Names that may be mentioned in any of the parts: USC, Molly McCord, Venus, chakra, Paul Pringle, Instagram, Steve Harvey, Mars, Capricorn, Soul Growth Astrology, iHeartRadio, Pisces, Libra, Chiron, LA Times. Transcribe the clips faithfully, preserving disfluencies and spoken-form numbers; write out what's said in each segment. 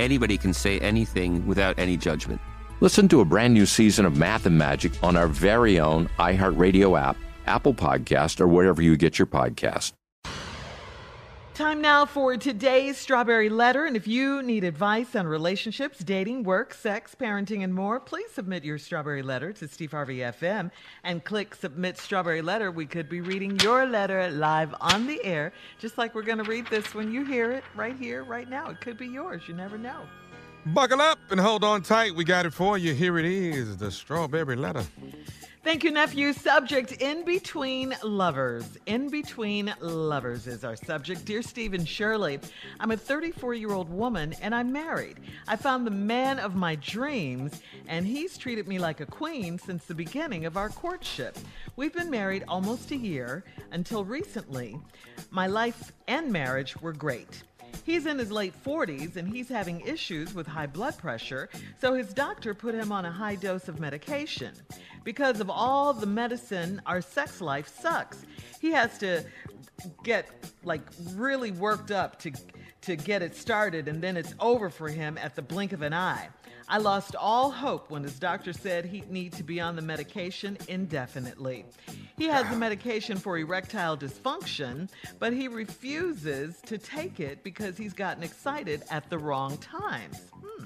anybody can say anything without any judgment. Listen to a brand new season of Math and Magic on our very own iHeartRadio app, Apple Podcast, or wherever you get your podcast. Time now for today's Strawberry Letter. And if you need advice on relationships, dating, work, sex, parenting, and more, please submit your Strawberry Letter to Steve Harvey F M and click Submit Strawberry Letter. We could be reading your letter live on the air, just like we're going to read this when you hear it right here, right now. It could be yours. You never know. Buckle up and hold on tight. We got it for you. Here it is, the Strawberry Letter. Thank you, nephew. Subject, in between lovers. In between lovers is our subject. Dear Steve and Shirley, I'm a thirty-four-year-old woman and I'm married. I found the man of my dreams and he's treated me like a queen since the beginning of our courtship. We've been married almost a year until recently. My life and marriage were great. He's in his late forties and he's having issues with high blood pressure, so his doctor put him on a high dose of medication. Because of all the medicine, our sex life sucks. He has to get like really worked up to to get it started, and then it's over for him at the blink of an eye. I lost all hope when his doctor said he'd need to be on the medication indefinitely. He has the medication for erectile dysfunction, but he refuses to take it because he's gotten excited at the wrong times.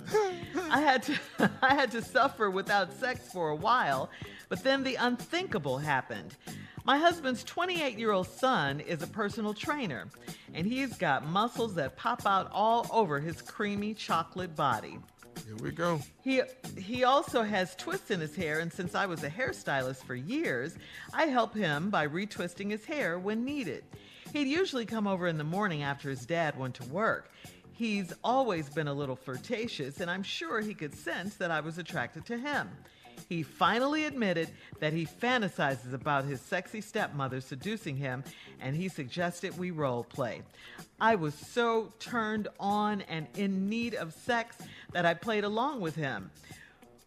Hmm. I had to, I had to suffer without sex for a while, but then the unthinkable happened. My husband's twenty-eight-year-old son is a personal trainer, and he's got muscles that pop out all over his creamy chocolate body. Here we go. He he also has twists in his hair, and since I was a hairstylist for years, I help him by retwisting his hair when needed. He'd usually come over in the morning after his dad went to work. He's always been a little flirtatious, and I'm sure he could sense that I was attracted to him. He finally admitted that he fantasizes about his sexy stepmother seducing him, and he suggested we role play. I was so turned on and in need of sex that I played along with him.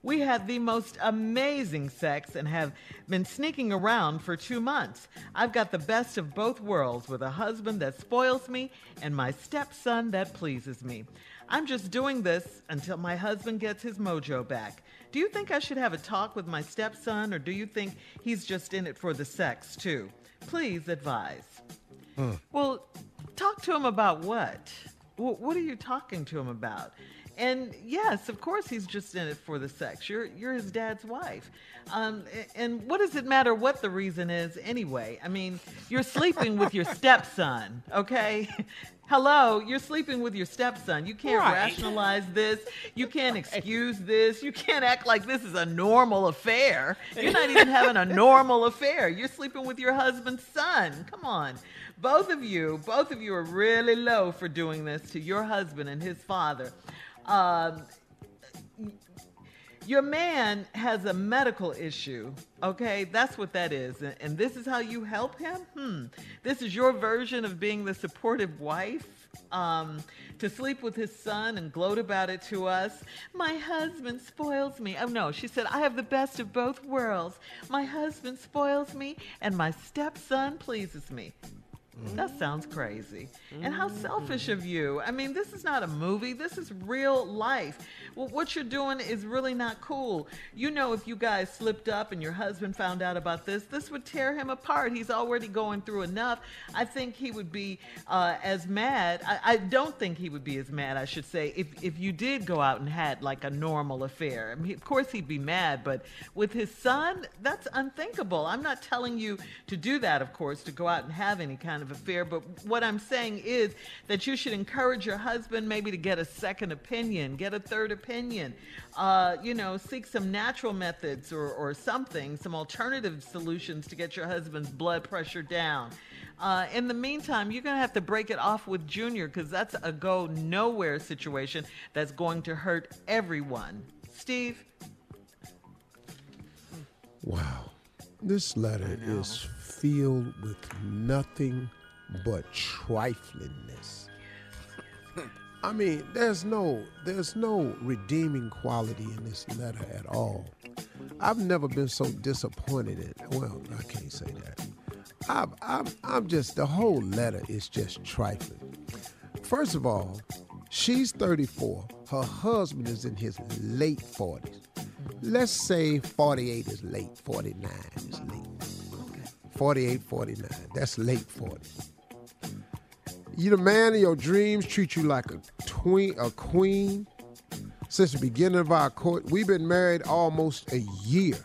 We had the most amazing sex and have been sneaking around for two months. I've got the best of both worlds with a husband that spoils me and my stepson that pleases me. I'm just doing this until my husband gets his mojo back. Do you think I should have a talk with my stepson, or do you think he's just in it for the sex, too? Please advise. Huh. Well, talk to him about what? What are you talking to him about? And yes, of course, he's just in it for the sex. You're you're his dad's wife. Um, and what does it matter what the reason is anyway? I mean, you're sleeping with your stepson, okay? Hello, you're sleeping with your stepson. You can't right. rationalize this. You can't excuse this. You can't act like this is a normal affair. You're not even having a normal affair. You're sleeping with your husband's son. Come on. Both of you, both of you are really low for doing this to your husband and his father. Um, your man has a medical issue, okay? That's what that is. And, and this is how you help him? Hmm. This is your version of being the supportive wife? Um, to sleep with his son and gloat about it to us. My husband spoils me. Oh, no, she said, I have the best of both worlds. My husband spoils me, and my stepson pleases me. Mm. That sounds crazy. Mm. And how selfish of you. I mean, this is not a movie. This is real life. Well, what you're doing is really not cool. You know, if you guys slipped up and your husband found out about this, this would tear him apart. He's already going through enough. I think he would be uh, as mad. I, I don't think he would be as mad, I should say, if, if you did go out and had like a normal affair. I mean, of course, he'd be mad. But with his son, that's unthinkable. I'm not telling you to do that, of course, to go out and have any kind of affair, but what I'm saying is that you should encourage your husband maybe to get a second opinion, get a third opinion, uh, you know, seek some natural methods or, or something, some alternative solutions to get your husband's blood pressure down. Uh, in the meantime, you're going to have to break it off with Junior because that's a go nowhere situation that's going to hurt everyone. Steve? Wow. This letter is filled with nothing but triflingness. I mean, there's no there's no redeeming quality in this letter at all. I've never been so disappointed in, well, I can't say that. I'm, I'm, I'm just, the whole letter is just trifling. First of all, she's thirty-four. Her husband is in his late forties. Let's say forty-eight is late, forty-nine is late. forty-eight, forty-nine, that's late forty. You the man of your dreams, treat you like a, tween, a queen. Since the beginning of our court, we've been married almost a year.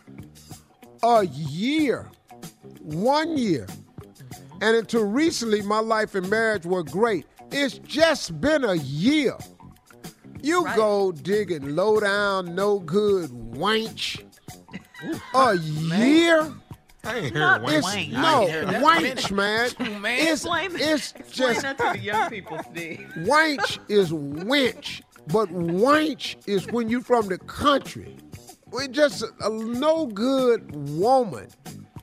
A year, one year. And until recently, my life and marriage were great. It's just been a year. You right. go digging low down, no good wench. A year? I ain't hear not wench. Wank. No, wench, man. man. It's, it's just. Explain that to the young people, Steve. Wench is wench, but wench is when you from the country. We're just a, a no good woman.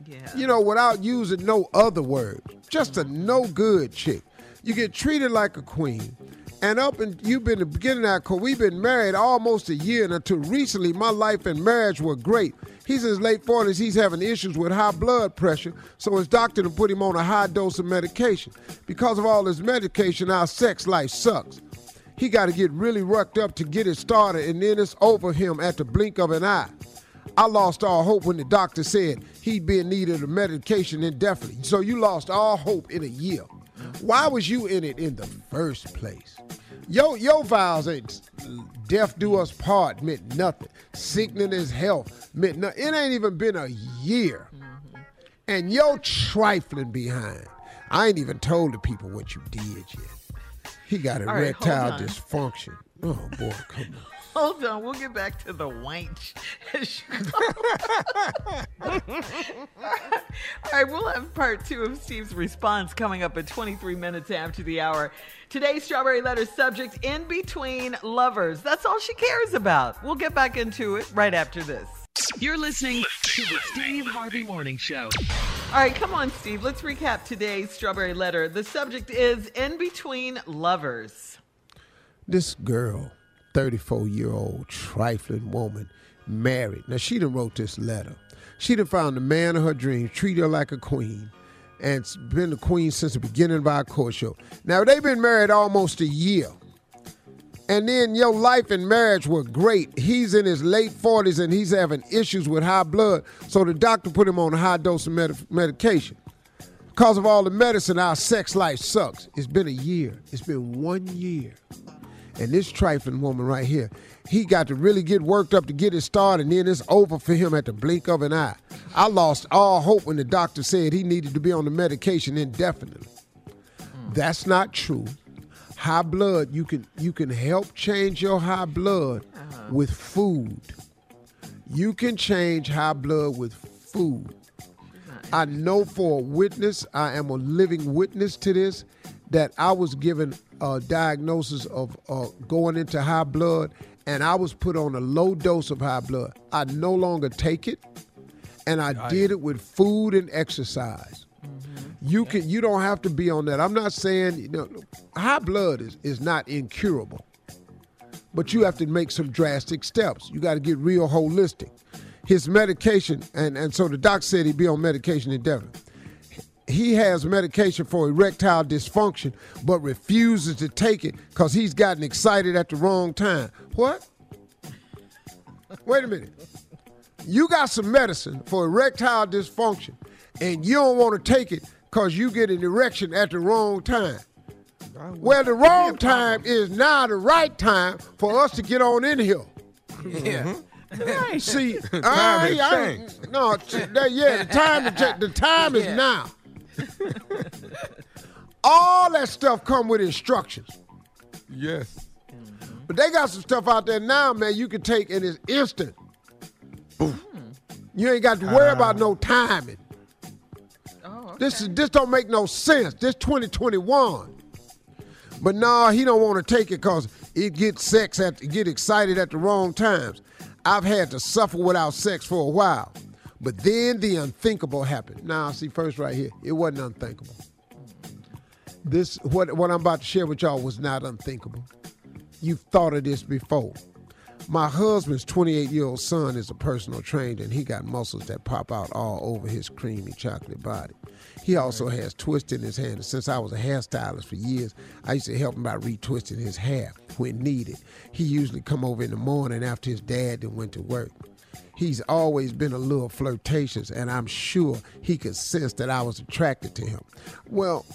Yeah. You know, without using no other word. Just a no good chick. You get treated like a queen. And up and you've been the beginning of our court. We've been married almost a year, and until recently, my life and marriage were great. He's in his late forties. He's having issues with high blood pressure, so his doctor to put him on a high dose of medication. Because of all his medication, our sex life sucks. He got to get really rucked up to get it started, and then it's over him at the blink of an eye. I lost all hope when the doctor said he'd be in need of the medication indefinitely. So you lost all hope in a year. Why was you in it in the first place? Yo, your vows ain't death do us part meant nothing. Sickening is health meant nothing. It ain't even been a year. Mm-hmm. And you're trifling behind. I ain't even told the people what you did yet. He got all erectile right, dysfunction. Oh, boy, come on. Hold on, we'll get back to the wench. All right, we'll have part two of Steve's response coming up at twenty-three minutes after the hour. Today's Strawberry Letter subject, in between lovers. That's all she cares about. We'll get back into it right after this. You're listening to the Steve Harvey Morning Show. All right, come on, Steve. Let's recap today's Strawberry Letter. The subject is, in between lovers. This girl, thirty-four-year-old trifling woman, married. Now, she done wrote this letter. She done found the man of her dreams, treated her like a queen, and been the queen since the beginning of our courtship. Now, they've been married almost a year. And then your life and marriage were great. He's in his late forties and he's having issues with high blood. So the doctor put him on a high dose of med- medication. Because of all the medicine, our sex life sucks. It's been a year. It's been one year. And this trifling woman right here, he got to really get worked up to get it started, and then it's over for him at the blink of an eye. I lost all hope when the doctor said he needed to be on the medication indefinitely. Mm. That's not true. High blood, you can you can help change your high blood uh-huh. with food. You can change high blood with food. I know for a witness, I am a living witness to this, that I was given a diagnosis of uh, going into high blood, and I was put on a low dose of high blood. I no longer take it, and I oh, did yeah. it with food and exercise. Mm-hmm. You yeah. can, you don't have to be on that. I'm not saying, you know, high blood is, is not incurable, but you have to make some drastic steps. You got to get real holistic. His medication, and, and so the doc said he'd be on medication indefinitely. He has medication for erectile dysfunction, but refuses to take it because he's gotten excited at the wrong time. What? Wait a minute. You got some medicine for erectile dysfunction, and you don't want to take it because you get an erection at the wrong time. Well, the wrong time is now the right time for us to get on in here. Yeah. Mm-hmm. Right. See, time I, I, I, no, yeah, the time to check, the time is yeah. now. All that stuff come with instructions. Yes. Mm-hmm. But they got some stuff out there now, man, you can take and it's instant. Mm. You ain't got to worry uh, about no timing. Oh, okay. This is this don't make no sense. This twenty twenty-one. But no, nah, he don't want to take it because it gets sex at get excited at the wrong times. I've had to suffer without sex for a while. But then the unthinkable happened. Now, see, first right here, it wasn't unthinkable. This, what, what I'm about to share with y'all was not unthinkable. You've thought of this before. My husband's twenty-eight-year-old son is a personal trainer, and he got muscles that pop out all over his creamy chocolate body. He also has twists in his hand. And since I was a hairstylist for years, I used to help him by retwisting his hair when needed. He usually come over in the morning after his dad then went to work. He's always been a little flirtatious, and I'm sure he could sense that I was attracted to him. Well,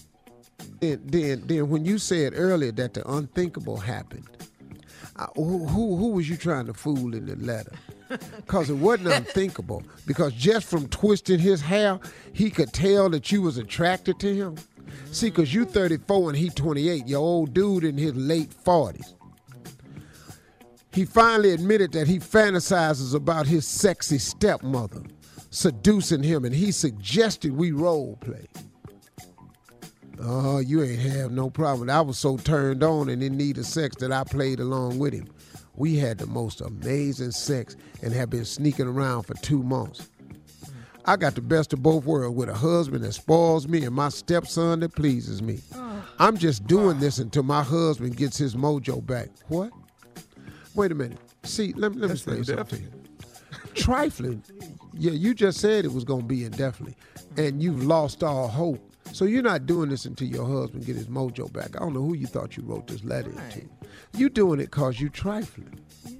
then, then, then when you said earlier that the unthinkable happened, I, who, who, who was you trying to fool in the letter? Because it wasn't unthinkable. Because just from twisting his hair, he could tell that you was attracted to him. See, because you thirty-four and he twenty-eight, your old dude in his late forties. He finally admitted that he fantasizes about his sexy stepmother seducing him, and he suggested we role play. Oh, you ain't have no problem. I was so turned on and in need of sex that I played along with him. We had the most amazing sex and have been sneaking around for two months. I got the best of both worlds with a husband that spoils me and my stepson that pleases me. I'm just doing this until my husband gets his mojo back. What? Wait a minute. See, let, let me explain something. Trifling, yeah, you just said it was going to be indefinitely, and you've lost all hope. So you're not doing this until your husband get his mojo back. I don't know who you thought you wrote this letter right. into. You doing it because you trifling. Yeah,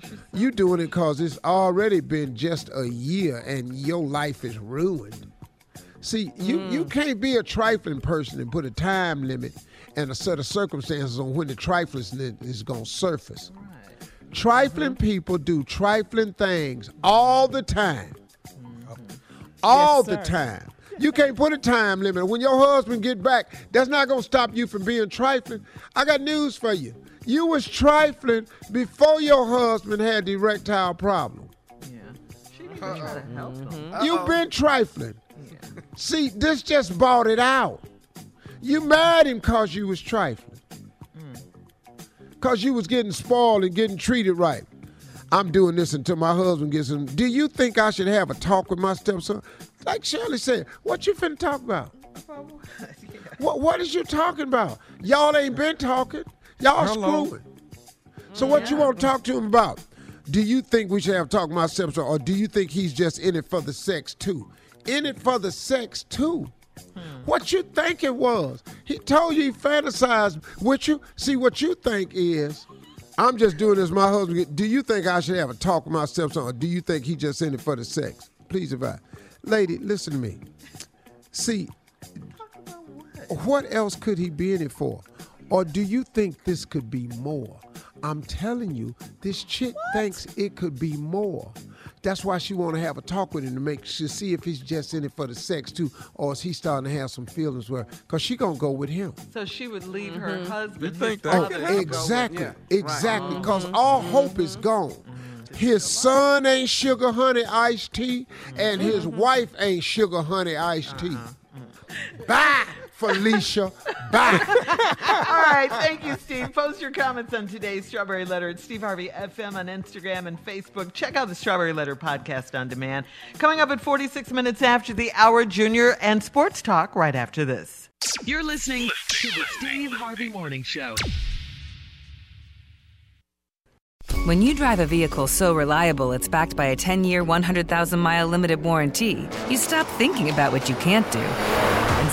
cause so you doing it because it's already been just a year and your life is ruined. See, you, mm. you can't be a trifling person and put a time limit and a set of circumstances on when the trifling is going to surface. Right. Trifling mm-hmm. people do trifling things all the time. Mm-hmm. All yes, the time. You can't put a time limit. When your husband get back, that's not going to stop you from being trifling. I got news for you. You was trifling before your husband had the erectile problem. Yeah. She didn't even try to help him. Uh-oh. You've been trifling. Yeah. See, this just bought it out. You married him because you was trifling. Because mm. you was getting spoiled and getting treated right. I'm doing this until my husband gets him. Do you think I should have a talk with my stepson? Like Shirley said, what you finna talk about? yeah. What What is you talking about? Y'all ain't been talking. Y'all Hello. Screwing. So what yeah. you want to talk to him about? Do you think we should have talk my stepson, or do you think he's just in it for the sex too? In it for the sex too. Hmm. What you think it was? He told you he fantasized with you. See, what you think is I'm just doing this. My husband, do you think I should have a talk with my stepson, or do you think he just in it for the sex? Please advise. Lady, listen to me. See, what else could he be in it for? Or do you think this could be more? I'm telling you, this chick what? thinks it could be more. That's why she want to have a talk with him to make to see if he's just in it for the sex too, or is he starting to have some feelings with her? Because she gonna go with him. So she would leave mm-hmm. her husband. You think that? Oh, exactly, with, yeah. exactly. Because right. mm-hmm. all hope mm-hmm. is gone. Mm-hmm. His son ain't sugar honey iced tea, mm-hmm. and his mm-hmm. wife ain't sugar honey iced tea. Uh-huh. Mm-hmm. Bye. Felicia, bye. All right, thank you, Steve. Post your comments on today's Strawberry Letter at Steve Harvey F M on Instagram and Facebook. Check out the Strawberry Letter podcast on demand. Coming up at forty-six minutes after the hour, Junior and Sports Talk right after this. You're listening to the Steve Harvey Morning Show. When you drive a vehicle so reliable it's backed by a ten-year, one hundred thousand-mile limited warranty, you stop thinking about what you can't do and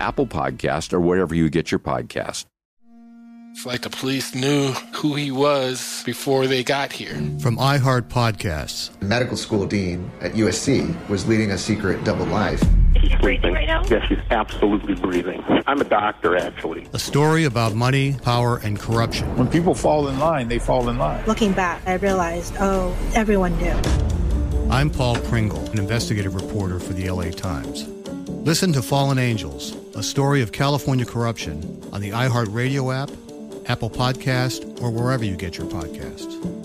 Apple Podcast, or wherever you get your podcast. It's like the police knew who he was before they got here. From iHeart Podcasts. The medical school dean at U S C was leading a secret double life. Is she breathing right now? Yes, she's absolutely breathing. I'm a doctor, actually. A story about money, power, and corruption. When people fall in line, they fall in line. Looking back, I realized, oh, everyone knew. I'm Paul Pringle, an investigative reporter for the L A Times. Listen to Fallen Angels, a story of California corruption on the iHeartRadio app, Apple Podcast, or wherever you get your podcasts.